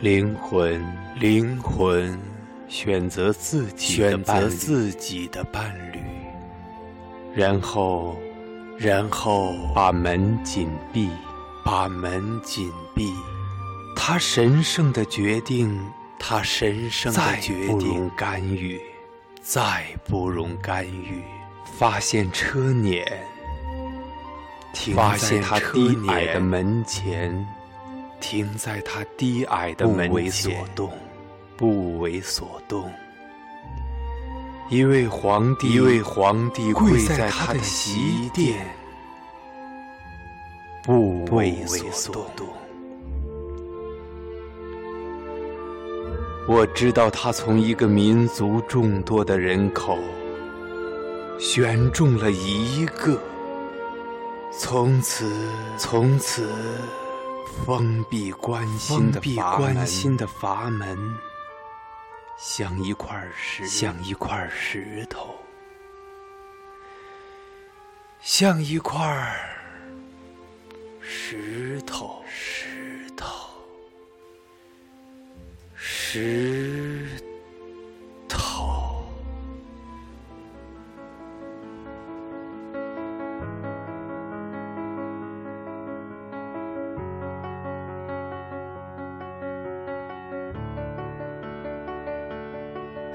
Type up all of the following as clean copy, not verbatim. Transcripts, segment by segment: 灵魂选择自己的伴侣，然后把门紧闭。他神圣的决定再不容干预。停在他低矮的门前，不为所动。一位皇帝跪在他的洗衣店，不为所动。我知道他从一个民族众多的人口选中了一个，从此封闭关心的阀门像一块石头，像一块石头。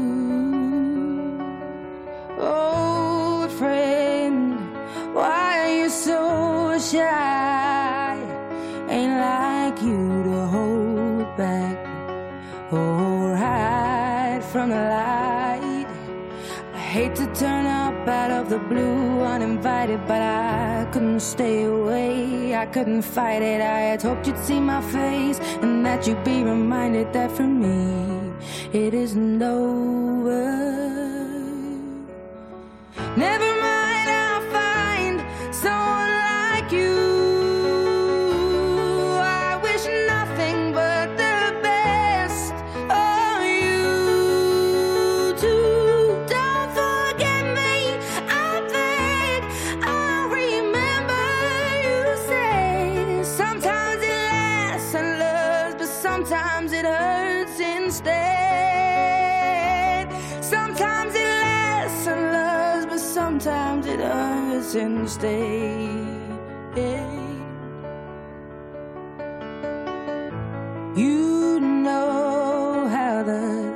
Oh, friend, why are you so shy? Ain't like you to hold back or hide from the light. I hate to turn up out of the blue uninvited, but I couldn't stay away. I couldn't fight it. I had hoped you'd see my face and that you'd be reminded that for me it isn't over. Never mind, I'll find someone like you. I wish nothing but the best of you too. Don't forget me out there. I'll remember you say sometimes it lasts and loves, but sometimes it hurts instead. Sometimes it lasts and loves, but sometimes it hurts instead. You know how the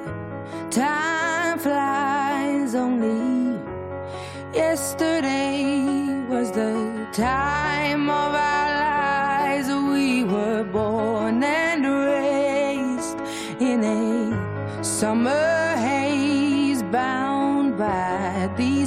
time flies. Only yesterday was the time of our lives. We were born and raised in a summer haze, bound by the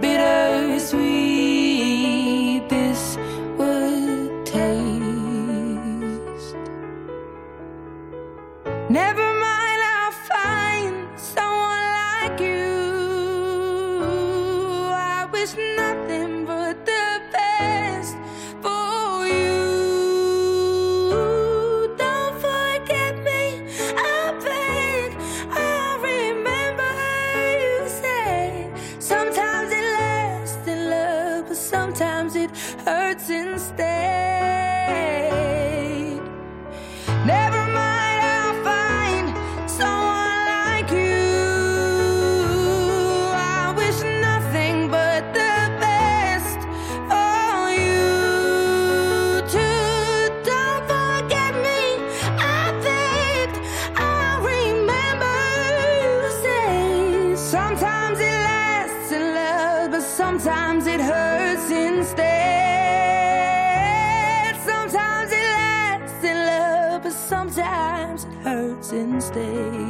bittersweet this would taste? Never mind, I'll find someone like you. I wish nothing but the best for you. Don't forget me, I beg. Sometimes it lasts in love, but sometimes it hurts instead. Sometimes it lasts in love, but sometimes it hurts instead.